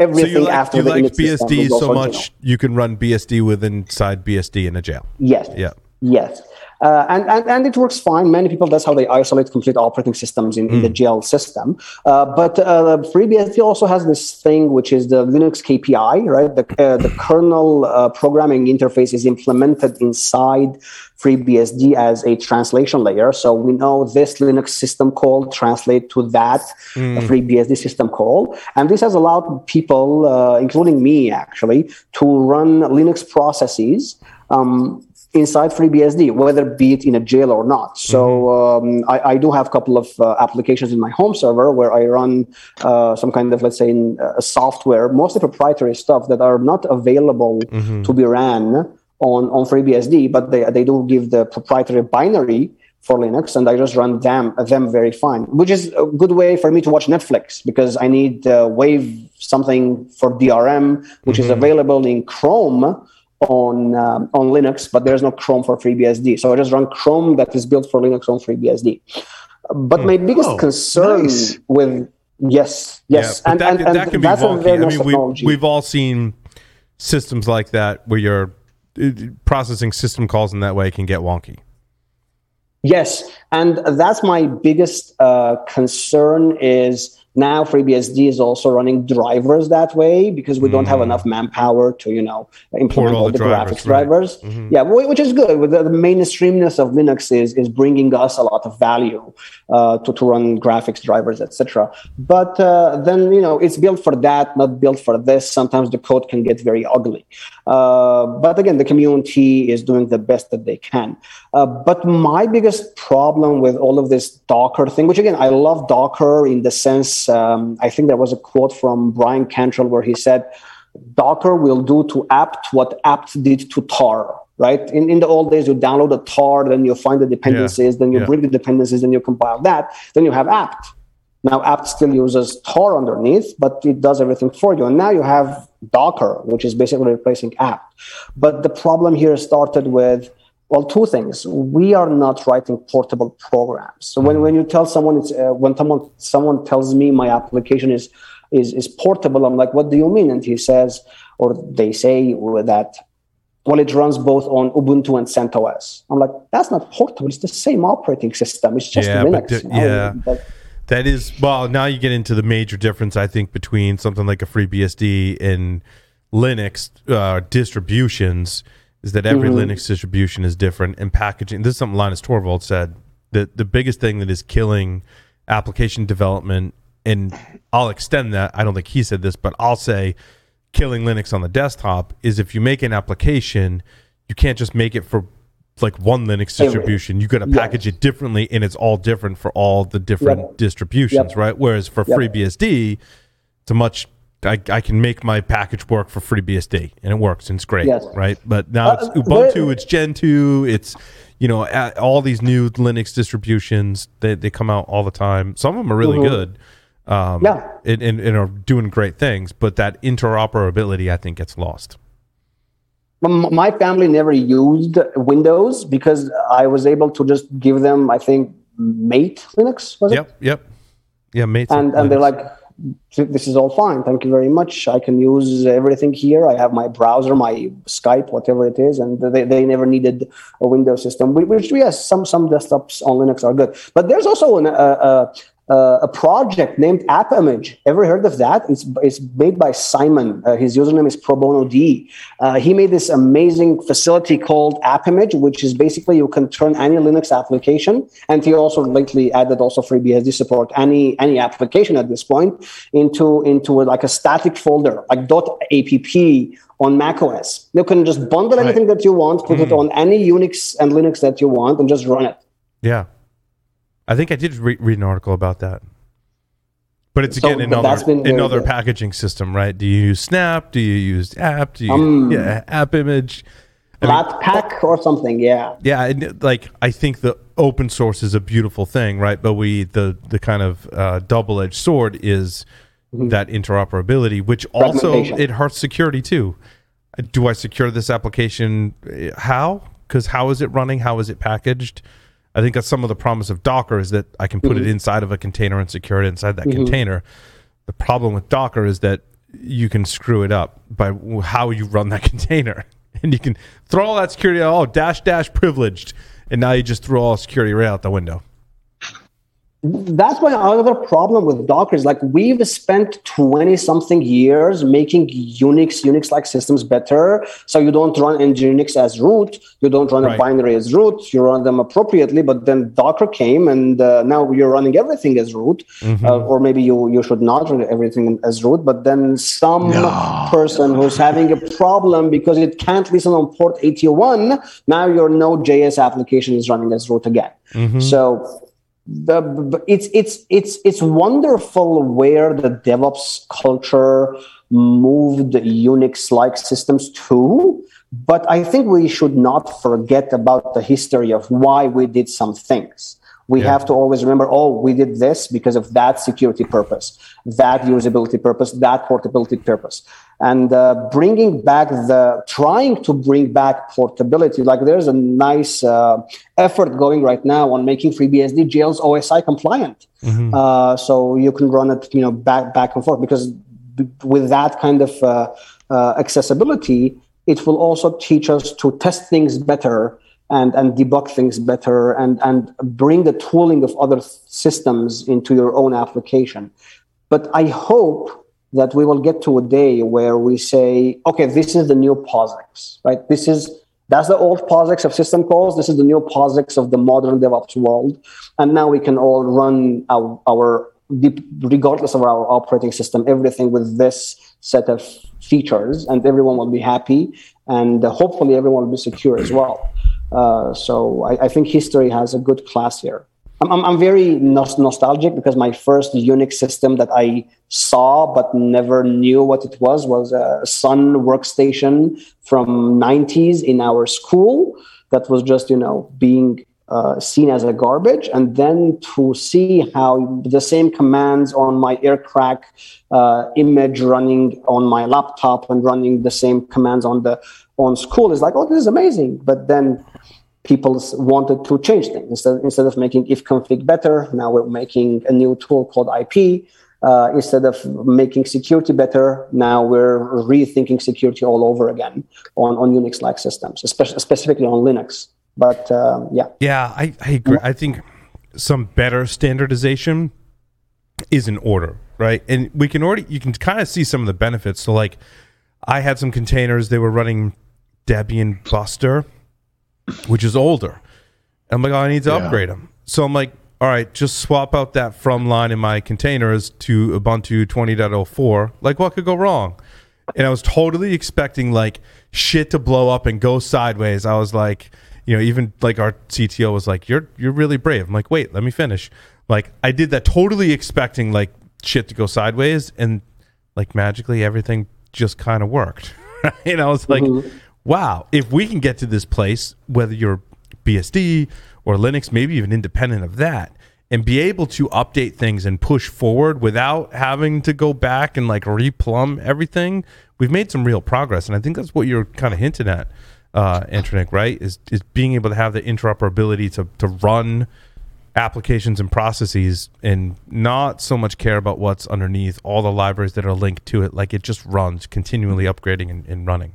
everything after the init system. So you like BSD so much, you can run BSD inside BSD in a jail. Yes. Yeah. Yes. And it works fine. Many people, that's how they isolate complete operating systems in the jail system. But FreeBSD also has this thing, which is the Linux KPI, right? The kernel programming interface is implemented inside FreeBSD as a translation layer. So we know this Linux system call translate to that FreeBSD system call. And this has allowed people, including me actually, to run Linux processes inside FreeBSD, whether be it in a jail or not. So I do have a couple of applications in my home server where I run some kind of, let's say, software, mostly proprietary stuff that are not available to be ran on FreeBSD, but they do give the proprietary binary for Linux, and I just run them very fine, which is a good way for me to watch Netflix, because I need Wave something for DRM, which is available in Chrome on Linux, but there's no Chrome for FreeBSD. So I just run Chrome that is built for Linux on FreeBSD. But my biggest concern with... Yes. Yeah, and that can be wonky. We've all seen systems like that where you're processing system calls in that way can get wonky. Yes, and that's my biggest concern is... Now FreeBSD is also running drivers that way, because we don't have enough manpower to, implement all the graphics drivers. Right. Mm-hmm. Yeah, which is good. The mainstreamness of Linux is bringing us a lot of value to run graphics drivers, etc. But then, it's built for that, not built for this. Sometimes the code can get very ugly. But again, the community is doing the best that they can. But my biggest problem with all of this Docker thing, which again, I love Docker in the sense, I think there was a quote from Brian Cantrell where he said, Docker will do to apt what apt did to tar, right? In the old days, you download a tar, then you find the dependencies, then you bring the dependencies, then you compile that, then you have apt. Now apt still uses tar underneath, but it does everything for you. And now you have Docker, which is basically replacing apt. But the problem here started with, well, two things. We are not writing portable programs. So when you tell someone, when someone tells me my application is portable, I'm like, what do you mean? And he says, or they say that Well, it runs both on Ubuntu and CentOS. I'm like, that's not portable. It's the same operating system. It's just Linux. That is, well, now you get into the major difference, I think, between something like a FreeBSD and Linux distributions, is that every Linux distribution is different, and packaging. This is something Linus Torvalds said, that the biggest thing that is killing application development, and I'll extend that, I don't think he said this, but I'll say killing Linux on the desktop is if you make an application, you can't just make it for like one Linux distribution. You got to package it differently, and it's all different for all the different distributions, right? Whereas for FreeBSD, it's a much... I can make my package work for FreeBSD, and it works, and it's great, right? But now it's Ubuntu, it's Gentoo, it's, you know, all these new Linux distributions, they come out all the time. Some of them are really good and are doing great things, but that interoperability, I think, gets lost. My family never used Windows because I was able to just give them, I think, Mate Linux, was it? Yeah, Mate Linux. And they're like... this is all fine. Thank you very much. I can use everything here. I have my browser, my Skype, whatever it is, and they never needed a Windows system. Which yes, some desktops on Linux are good, but there's also a project named AppImage. Ever heard of that? It's made by Simon. His username is ProBonoD. He made this amazing facility called AppImage, which is basically you can turn any Linux application, and he also lately added also FreeBSD support, any application at this point, into like a static folder, like .app on macOS. You can just bundle anything that you want, put it on any Unix and Linux that you want, and just run it. Yeah. I think I did read an article about that, but it's another packaging system, right? Do you use Snap? Do you use App? Do you AppImage? Flatpak or something? Yeah. Yeah, and like I think the open source is a beautiful thing, right? But the kind of double-edged sword is that interoperability, which also it hurts security too. Do I secure this application? How? Because how is it running? How is it packaged? I think that's some of the promise of Docker, is that I can put it inside of a container and secure it inside that container. The problem with Docker is that you can screw it up by how you run that container. And you can throw all that security out, -- privileged. And now you just throw all security right out the window. That's my other problem with Docker is, like, we've spent 20-something years making Unix-like systems better. So you don't run Nginx as root. You don't run a binary as root. You run them appropriately. But then Docker came, and now you're running everything as root. Or maybe you should not run everything as root. But then person who's having a problem because it can't listen on port 81, now your Node.js application is running as root again. So... It's wonderful where the DevOps culture moved Unix-like systems to, but I think we should not forget about the history of why we did some things. We have to always remember, we did this because of that security purpose, that usability purpose, that portability purpose. And trying to bring back portability, like there's a nice effort going right now on making FreeBSD jails OSI compliant. So you can run it, back and forth, because with that kind of accessibility, it will also teach us to test things better and debug things better and bring the tooling of other systems into your own application. But I hope that we will get to a day where we say, okay, this is the new POSIX, right? That's the old POSIX of system calls. This is the new POSIX of the modern DevOps world. And now we can all run our regardless of our operating system, everything with this set of features, and everyone will be happy, and hopefully everyone will be secure as well. So I think history has a good class here. I'm very nostalgic because my first Unix system that I saw but never knew what it was a Sun workstation from 90s in our school that was just, being seen as a garbage, and then to see how the same commands on my Aircrack image running on my laptop and running the same commands on school is like, this is amazing. But then people wanted to change things. Instead of making ifconfig better, now we're making a new tool called IP, Instead of making security better, now we're rethinking security all over again on Unix-like systems, especially specifically on Linux. But I agree. I think some better standardization is in order, right? And we can already, you can kind of see some of the benefits. So like I had some containers, they were running Debian Buster, which is older. And I'm like, oh, I need to upgrade them. So I'm like, all right, just swap out that from line in my containers to Ubuntu 20.04. Like, what could go wrong? And I was totally expecting like shit to blow up and go sideways. I was like, you know, even like our CTO was like, you're really brave. I'm like, wait, let me finish. Like I did that totally expecting like shit to go sideways, and like magically everything just kind of worked. And I was like, wow, if we can get to this place, whether you're BSD or Linux, maybe even independent of that, and be able to update things and push forward without having to go back and like replumb everything, we've made some real progress. And I think that's what you're kind of hinting at, Antranig, right? Is being able to have the interoperability to run applications and processes and not so much care about what's underneath all the libraries that are linked to it. Like it just runs, continually upgrading and running.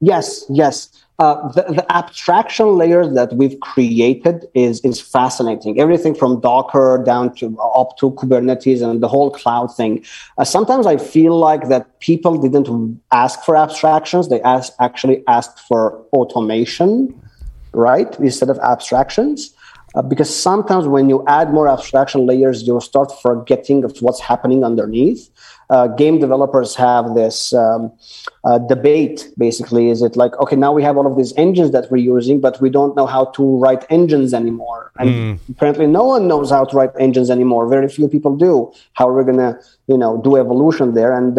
Yes. The abstraction layer that we've created is fascinating. Everything from Docker down to up to Kubernetes and the whole cloud thing. Sometimes I feel like that people didn't ask for abstractions. They actually asked for automation, right, instead of abstractions. Because sometimes when you add more abstraction layers, you'll start forgetting of what's happening underneath. Game developers have this debate, basically. Is it like, okay, now we have all of these engines that we're using, but we don't know how to write engines anymore. And apparently no one knows how to write engines anymore. Very few people do. How are we going to, do evolution there? And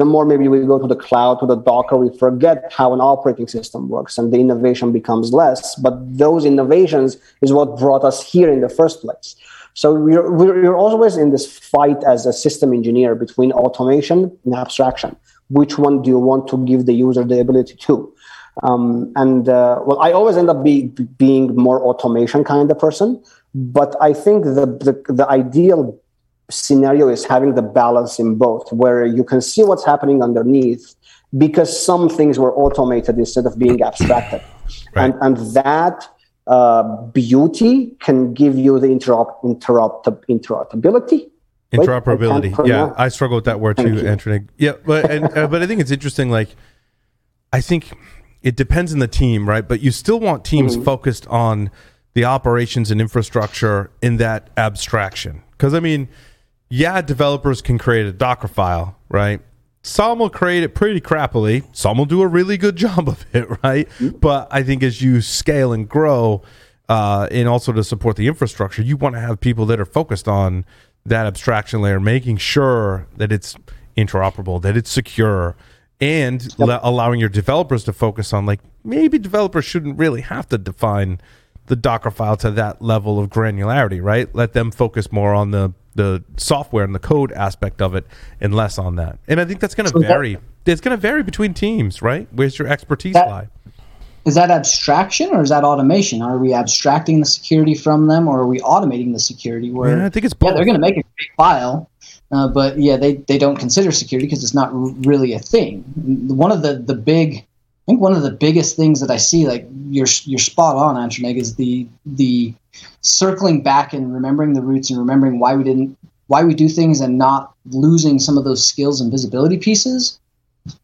the more maybe we go to the cloud, to the Docker, we forget how an operating system works and the innovation becomes less. But those innovations is what brought us here in the first place. So we're always in this fight as a system engineer between automation and abstraction. Which one do you want to give the user the ability to? I always end up being more automation kind of person. But I think the ideal scenario is having the balance in both, where you can see what's happening underneath because some things were automated instead of being abstracted. Right. And that beauty can give you the interoperability. Interoperability. Yeah, I struggle with that word too, Antranig. Yeah, but I think it's interesting. Like, I think it depends on the team, right? But you still want teams focused on the operations and infrastructure in that abstraction. Because, I mean, developers can create a Docker file, right? Some will create it pretty crappily. Some will do a really good job of it, right? But I think as you scale and grow, and also to support the infrastructure, you want to have people that are focused on that abstraction layer, making sure that it's interoperable, that it's secure, and allowing your developers to focus on, like, maybe developers shouldn't really have to define the Docker file to that level of granularity, right? Let them focus more on the software and the code aspect of it and less on that. And I think that's going to vary. It's going to vary between teams, right? Where's your expertise lie? Is that abstraction or is that automation? Are we abstracting the security from them or are we automating the security? Where I think it's both. They're going to make a great file, but they don't consider security because it's not really a thing. I think one of the biggest things that I see, like you're spot on, Antranig, is the circling back and remembering the roots and remembering why we do things and not losing some of those skills and visibility pieces.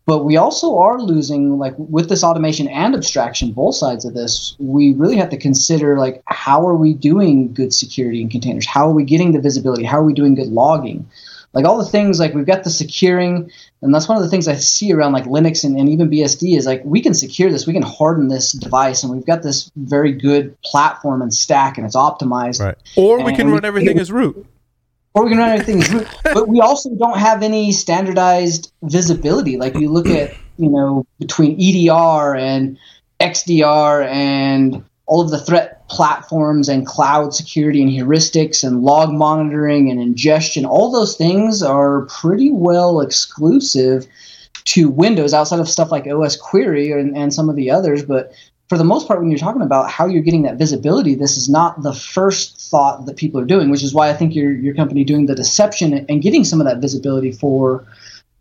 But we also are losing, like with this automation and abstraction, both sides of this, we really have to consider like how are we doing good security in containers? How are we getting the visibility? How are we doing good logging? Like all the things, like we've got the securing, and that's one of the things I see around like Linux and even BSD is like we can secure this, we can harden this device, and we've got this very good platform and stack, and it's optimized. Right. Or we can run everything as root. But we also don't have any standardized visibility. Like you look at, between EDR and XDR and all of the threat platforms and cloud security and heuristics and log monitoring and ingestion, all those things are pretty well exclusive to Windows outside of stuff like OS Query and some of the others. But for the most part, when you're talking about how you're getting that visibility, this is not the first thought that people are doing, which is why I think your company doing the deception and getting some of that visibility for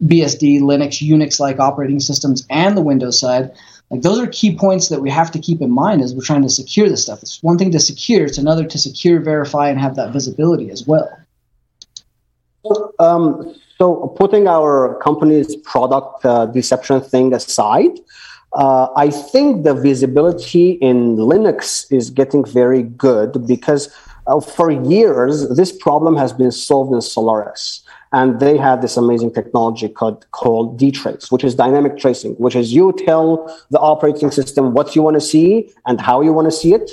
BSD, Linux, Unix-like operating systems, and the Windows side, like those are key points that we have to keep in mind as we're trying to secure this stuff. It's one thing to secure, it's another to secure, verify, and have that visibility as well. So putting our company's product deception thing aside, I think the visibility in Linux is getting very good because for years, this problem has been solved in Solaris. And they had this amazing technology called DTrace, which is dynamic tracing, which is you tell the operating system what you want to see and how you want to see it.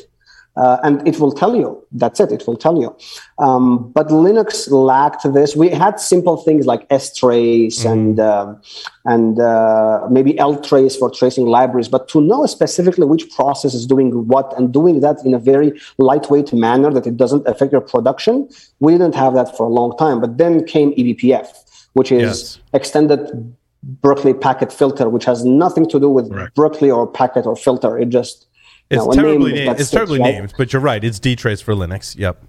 And it will tell you. That's it. It will tell you. But Linux lacked this. We had simple things like strace and maybe ltrace for tracing libraries. But to know specifically which process is doing what and doing that in a very lightweight manner that it doesn't affect your production, we didn't have that for a long time. But then came eBPF, which is extended Berkeley packet filter, which has nothing to do with Berkeley or packet or filter. It just... It's terribly named, but you're right. It's DTrace for Linux. Yep.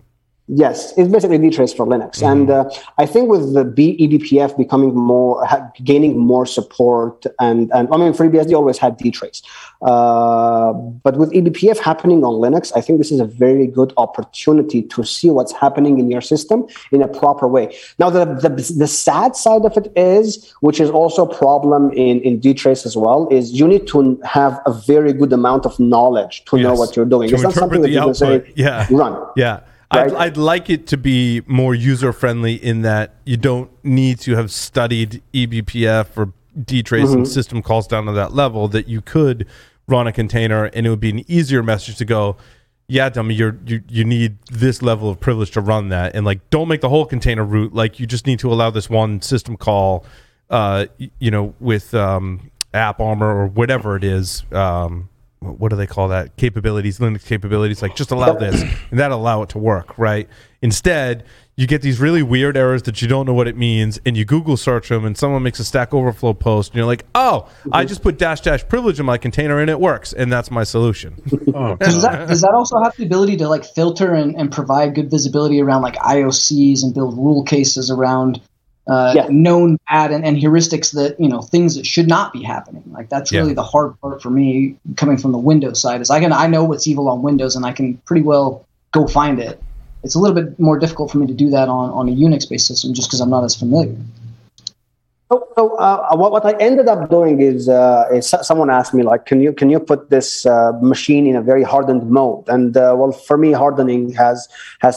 Yes, it's basically DTrace for Linux, and I think with the eBPF becoming more, gaining more support, and I mean FreeBSD always had DTrace, but with eBPF happening on Linux, I think this is a very good opportunity to see what's happening in your system in a proper way. Now, the sad side of it is, which is also a problem in DTrace as well, is you need to have a very good amount of knowledge to know what you're doing. It's not something that you can say run. Yeah. Right. I'd like it to be more user-friendly in that you don't need to have studied eBPF or DTrace and system calls down to that level, that you could run a container and it would be an easier message to go, yeah, dummy, you need this level of privilege to run that. And like, don't make the whole container root. Like, you just need to allow this one system call, with AppArmor or whatever it is, what do they call that? Capabilities, Linux capabilities, like just allow this and that'll allow it to work, right? Instead, you get these really weird errors that you don't know what it means, and you Google search them and someone makes a Stack Overflow post and you're like, oh, I just put -- privilege in my container and it works, and that's my solution. Does that also have the ability to like filter and provide good visibility around like IOCs and build rule cases around known bad and heuristics that, you know, things that should not be happening? Like, that's really the hard part for me coming from the Windows side, is I know what's evil on Windows and I can pretty well go find it. It's a little bit more difficult for me to do that on a Unix-based system just because I'm not as familiar. So what I ended up doing is someone asked me, like, can you put this machine in a very hardened mode? And for me, hardening has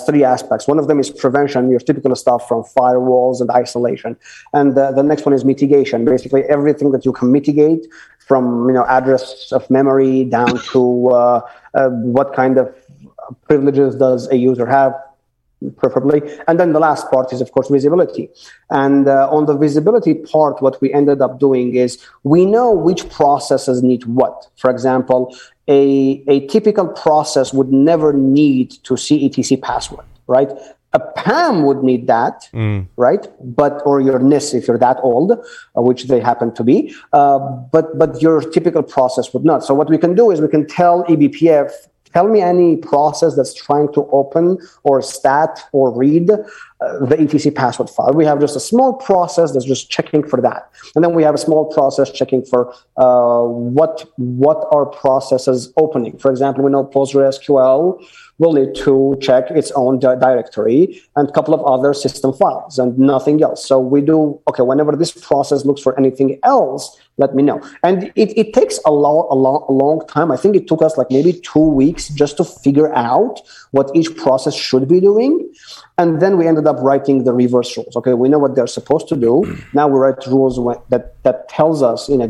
three aspects. One of them is prevention, your typical stuff from firewalls and isolation. And the next one is mitigation, basically everything that you can mitigate from, you know, address of memory down to what kind of privileges does a user have, preferably. And then the last part is, of course, visibility. And on the visibility part, what we ended up doing is we know which processes need what. For example, a typical process would never need to see etc password, right? A PAM would need that, right? Or your NIST if you're that old, which they happen to be. But your typical process would not. So what we can do is we can tell eBPF, tell me any process that's trying to open or stat or read the etc password file. We have just a small process that's just checking for that. And then we have a small process checking for what are processes opening. For example, we know PostgreSQL will need to check its own directory and a couple of other system files and nothing else. So we do, okay, whenever this process looks for anything else, let me know. And it takes a long time. I think it took us like maybe 2 weeks just to figure out what each process should be doing. And then we ended up writing the reverse rules. Okay, we know what they're supposed to do. Now we write rules that tells us in a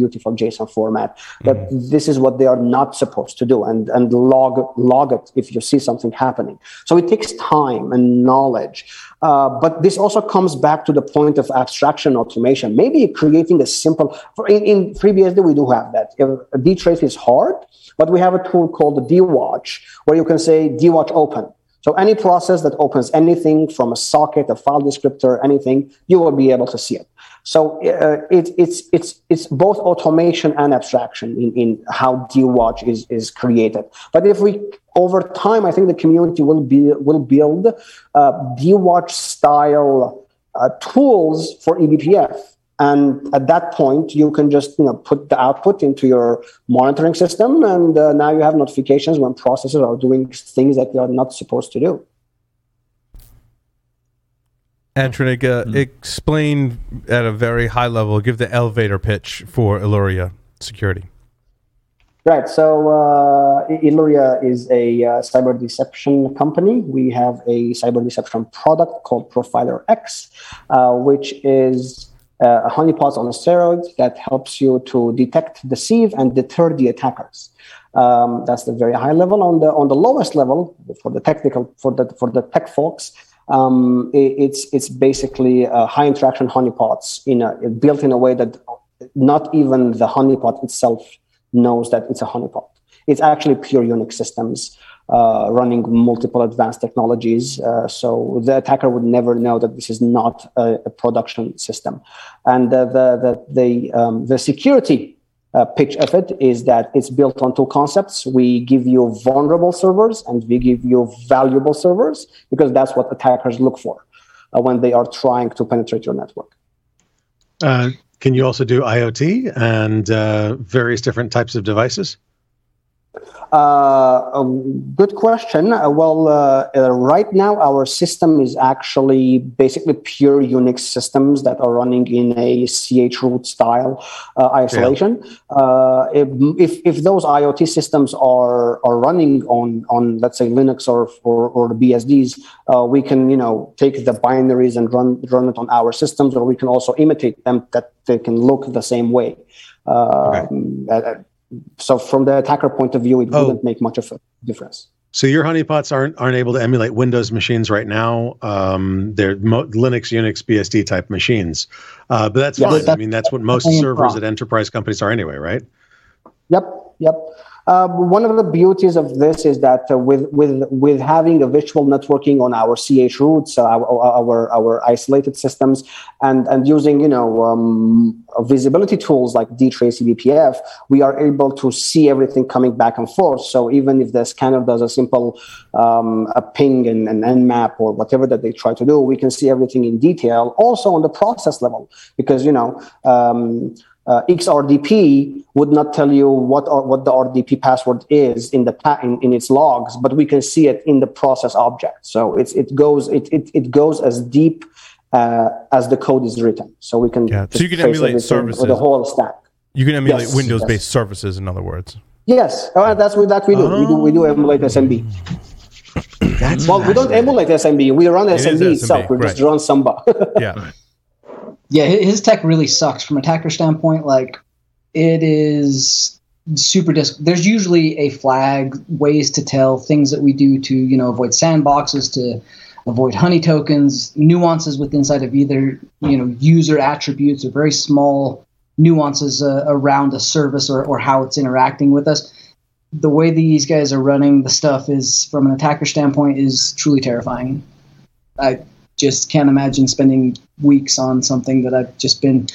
beautiful JSON format that this is what they are not supposed to do, and log it if you see something happening. So it takes time and knowledge. But this also comes back to the point of abstraction automation. Maybe creating a simple... In FreeBSD, we do have that. DTrace is hard, but we have a tool called the DWatch, where you can say DWatch open. So any process that opens anything from a socket, a file descriptor, anything, you will be able to see it. So it's both automation and abstraction in how DWatch is created. But if we over time, I think the community will build DWatch style tools for eBPF, and at that point you can just put the output into your monitoring system, and now you have notifications when processes are doing things that they are not supposed to do. Antranig, explain at a very high level, give the elevator pitch for Illuria Security. Right. So Illuria is a cyber deception company. We have a cyber deception product called Profiler X, which is a honeypot on steroids that helps you to detect, deceive, and deter the attackers. That's the very high level. On the lowest level, for the technical, for the tech folks, it's basically high interaction honeypots built in a way that not even the honeypot itself knows that it's a honeypot. It's actually pure Unix systems running multiple advanced technologies. So the attacker would never know that this is not a production system. And the security pitch of it is that it's built on two concepts. We give you vulnerable servers and we give you valuable servers, because that's what attackers look for when they are trying to penetrate your network. Can you also do IoT and various different types of devices? Good question. Right now our system is actually basically pure Unix systems that are running in a chroot style isolation. Yeah. If those IoT systems are running on let's say Linux or BSDs, we can take the binaries and run it on our systems, or we can also imitate them that they can look the same way. So from the attacker point of view, it wouldn't make much of a difference. So your honeypots aren't able to emulate Windows machines right now. They're Linux, Unix, BSD type machines. But that's fine. That's, I mean, that's what most servers at enterprise companies are anyway, right? Yep. One of the beauties of this is that with having a virtual networking on our chroot, so our isolated systems, and using visibility tools like DTrace, eBPF, we are able to see everything coming back and forth. So even if the scanner does a simple a ping and an nmap or whatever that they try to do, we can see everything in detail. Also on the process level, because XRDP would not tell you what the RDP password is in its logs, but we can see it in the process object. So it goes as deep as the code is written. So we can So you can emulate services, the whole stack. You can emulate Windows-based services, in other words. Yes, that's what we do. We do emulate SMB. We don't emulate SMB. We run SMB itself. We just run Samba. Yeah. Yeah, his tech really sucks from an attacker standpoint. Like, it is super there's usually a flag, ways to tell things that we do to, avoid sandboxes, to avoid honey tokens, nuances within inside of either, user attributes or very small nuances around a service or how it's interacting with us. The way these guys are running the stuff is, from an attacker standpoint, is truly terrifying. I just can't imagine spending weeks on something that I've just been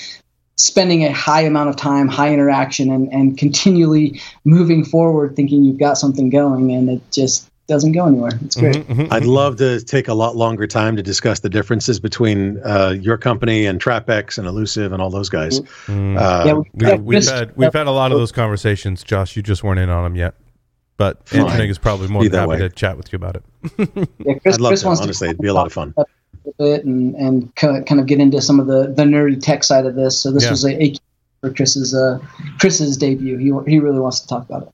spending a high amount of time, high interaction, and continually moving forward thinking you've got something going, and it just doesn't go anywhere. It's great. I'd love to take a lot longer time to discuss the differences between your company and TrapX and Elusive and all those guys. We've had a lot of those conversations, Josh. You just weren't in on them yet. But Antranig is probably more than happy to chat with you about it. Chris wants to, honestly. It'd be a lot of fun. And kind of get into some of the nerdy tech side of this. So this was a for Chris's debut. He really wants to talk about it.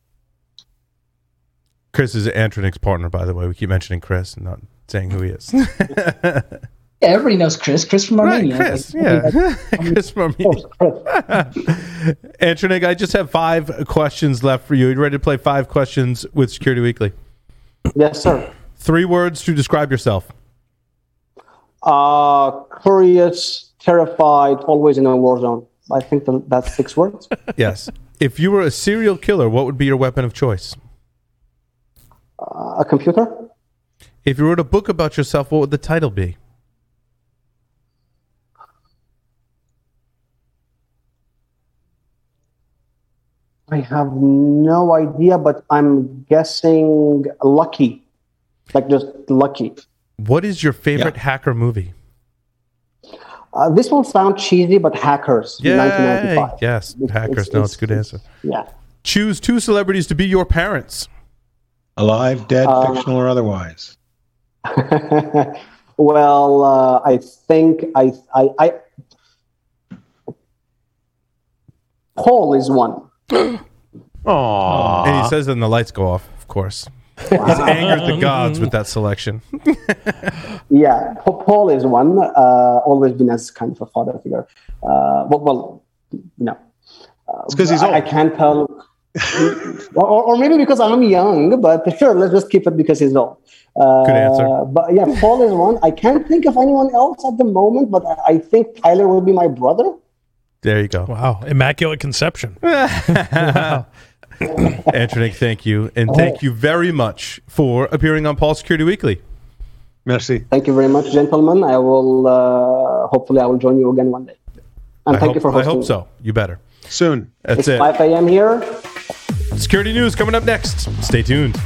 Chris is Antranig's partner, by the way. We keep mentioning Chris and not saying who he is. Yeah, everybody knows Chris. Chris from Armenia. Right, Chris, Chris from Armenia. Antranig, I just have 5 questions left for you. Are you ready to play 5 questions with Security Weekly? Yes, sir. 3 words to describe yourself. Curious, terrified, always in a war zone. I think that's 6 words. Yes. If you were a serial killer, what would be your weapon of choice? A computer. If you wrote a book about yourself, what would the title be? I have no idea, but I'm guessing lucky, like just lucky. What is your favorite hacker movie? This will sound cheesy, but Hackers. Yay! 1995. Yes, Hackers. It's a good answer. Yeah. Choose two celebrities to be your parents. Alive, dead, fictional, or otherwise. Well, I think I Paul is one. Aww. And he says then the lights go off, of course. He's angered the gods with that selection. Yeah, Paul is one. Always been as kind of a father figure. Well, no. It's because he's old. I can't tell. or maybe because I'm young, but sure, let's just keep it because he's old. Good answer. But yeah, Paul is one. I can't think of anyone else at the moment, but I think Tyler will be my brother. There you go. Wow. Immaculate conception. Wow. Antranig, thank you. And thank you very much for appearing on Paul Security Weekly. Merci. Thank you very much, gentlemen. I will, hopefully I will join you again one day. And thank you for hosting. I hope so. You better. Soon. That's it. It's 5 a.m. here. Security news coming up next. Stay tuned.